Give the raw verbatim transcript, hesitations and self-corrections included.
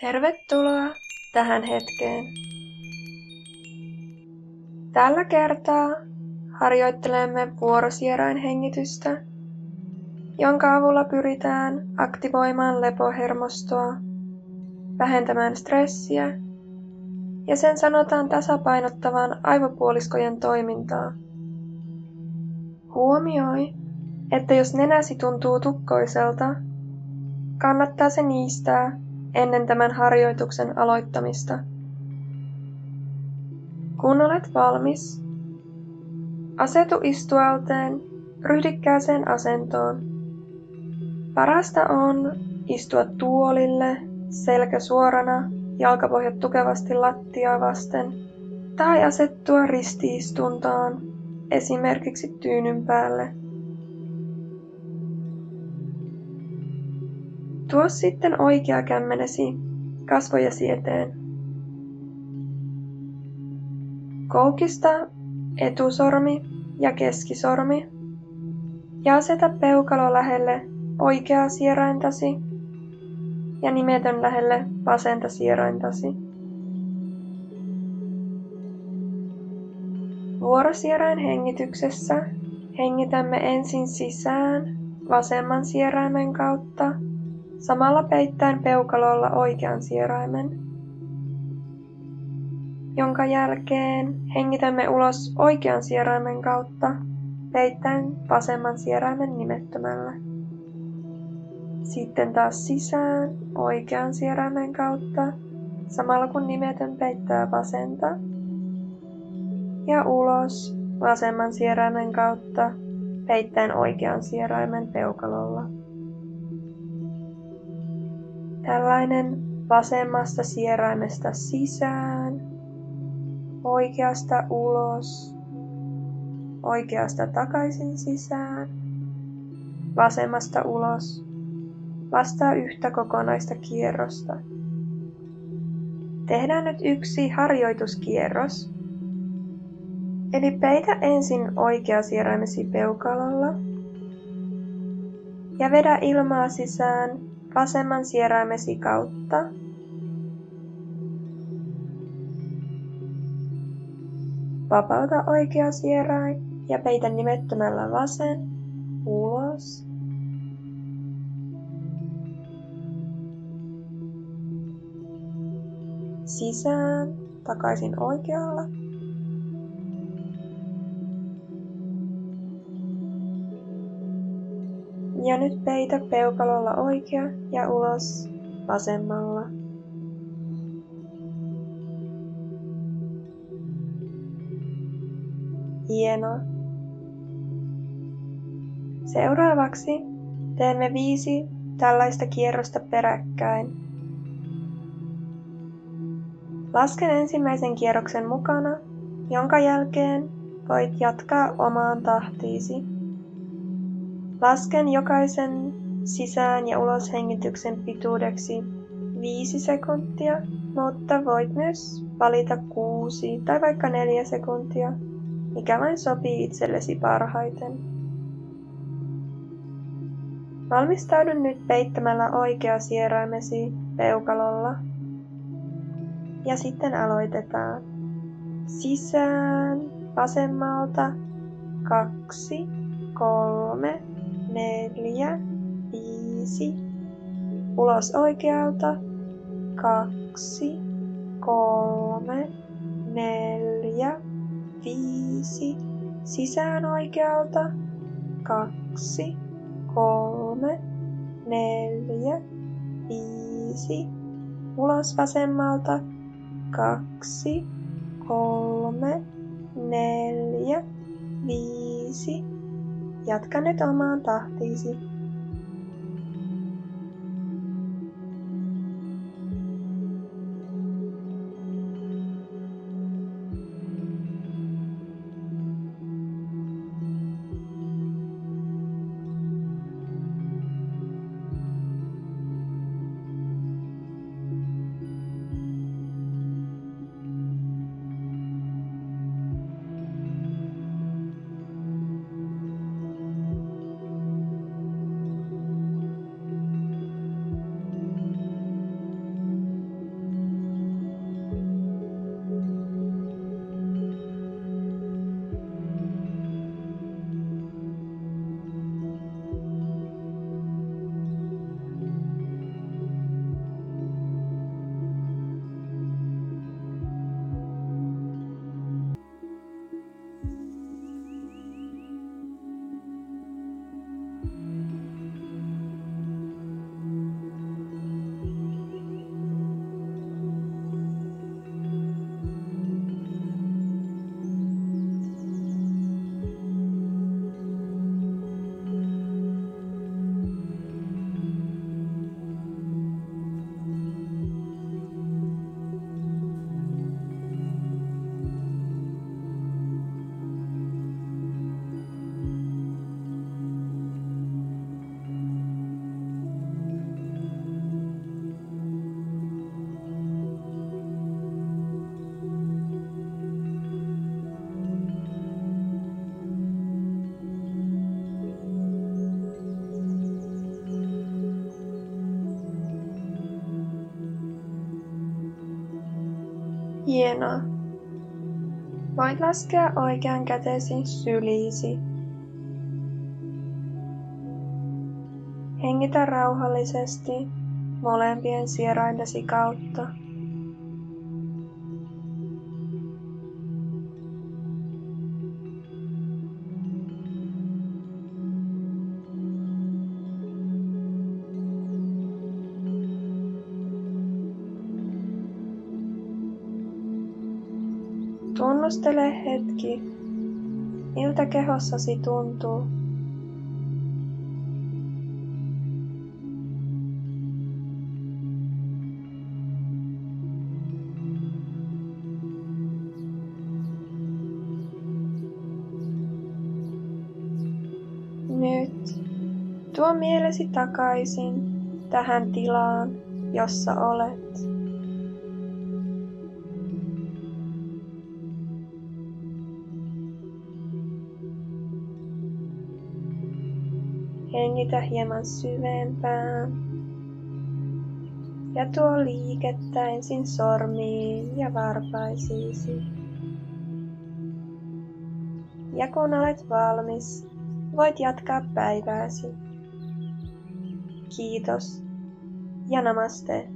Tervetuloa tähän hetkeen. Tällä kertaa harjoittelemme vuorosierainhengitystä, jonka avulla pyritään aktivoimaan lepohermostoa, vähentämään stressiä ja sen sanotaan tasapainottavan aivopuoliskojen toimintaa. Huomioi, että jos nenäsi tuntuu tukkoiselta, kannattaa se niistää ennen tämän harjoituksen aloittamista. Kun olet valmis, asetu istualteen ryhdikkääseen asentoon. Parasta on istua tuolille, selkä suorana, jalkapohjat tukevasti lattiaa vasten, tai asettua ristiistuntaan, esimerkiksi tyynyn päälle. Tuo sitten oikea kämmenesi kasvojesi eteen. Koukista etusormi ja keskisormi ja aseta peukalo lähelle oikeaa sieraintasi ja nimetön lähelle vasenta sieraintasi. Vuorosierainhengityksessä hengitämme ensin sisään vasemman sieraimen kautta, samalla peittäen peukalolla oikean sieraimen, jonka jälkeen hengitämme ulos oikean sieraimen kautta, peittäen vasemman sieraimen nimettömällä. Sitten taas sisään oikean sieraimen kautta, samalla kun nimetön peittää vasenta. Ja ulos vasemman sieraimen kautta, peittäen oikean sieraimen peukalolla. Tällainen vasemmasta sieraimesta sisään, oikeasta ulos, oikeasta takaisin sisään, vasemmasta ulos, vastaa yhtä kokonaista kierrosta. Tehdään nyt yksi harjoituskierros. Eli peitä ensin oikea sieraimesi peukalolla ja vedä ilmaa sisään vasemman sieraimesi kautta. Vapauta oikea sierain ja peitä nimettömällä vasen ulos. Sisään, takaisin oikealla. Ja nyt peitä peukalolla oikea ja ulos vasemmalla. Hienoa. Seuraavaksi teemme viisi tällaista kierrosta peräkkäin. Lasken ensimmäisen kierroksen mukana, jonka jälkeen voit jatkaa omaan tahtiisi. Lasken jokaisen sisään- ja uloshengityksen pituudeksi viisi sekuntia, mutta voit myös valita kuusi tai vaikka neljä sekuntia, mikä vain sopii itsellesi parhaiten. Valmistaudun nyt peittämällä oikea sieraimesi peukalolla. Ja sitten aloitetaan. Sisään vasemmalta kaksi, kolme, neljä, viisi, ulos oikealta, kaksi, kolme, neljä, viisi, sisään oikealta, kaksi, kolme, neljä, viisi, ulos vasemmalta, kaksi, kolme, neljä, viisi. Jatka nyt omaan tahtiisi. Hienoa. Voit laskea oikean kätesi syliisi. Hengitä rauhallisesti molempien sieraintesi kautta. Tunnustele hetki, miltä kehossasi tuntuu. Nyt tuo mielesi takaisin tähän tilaan, jossa olet. Hengitä hieman syvempään ja tuo liikettä ensin sormiin ja varpaisiisi. Ja kun olet valmis, voit jatkaa päivääsi. Kiitos ja namaste.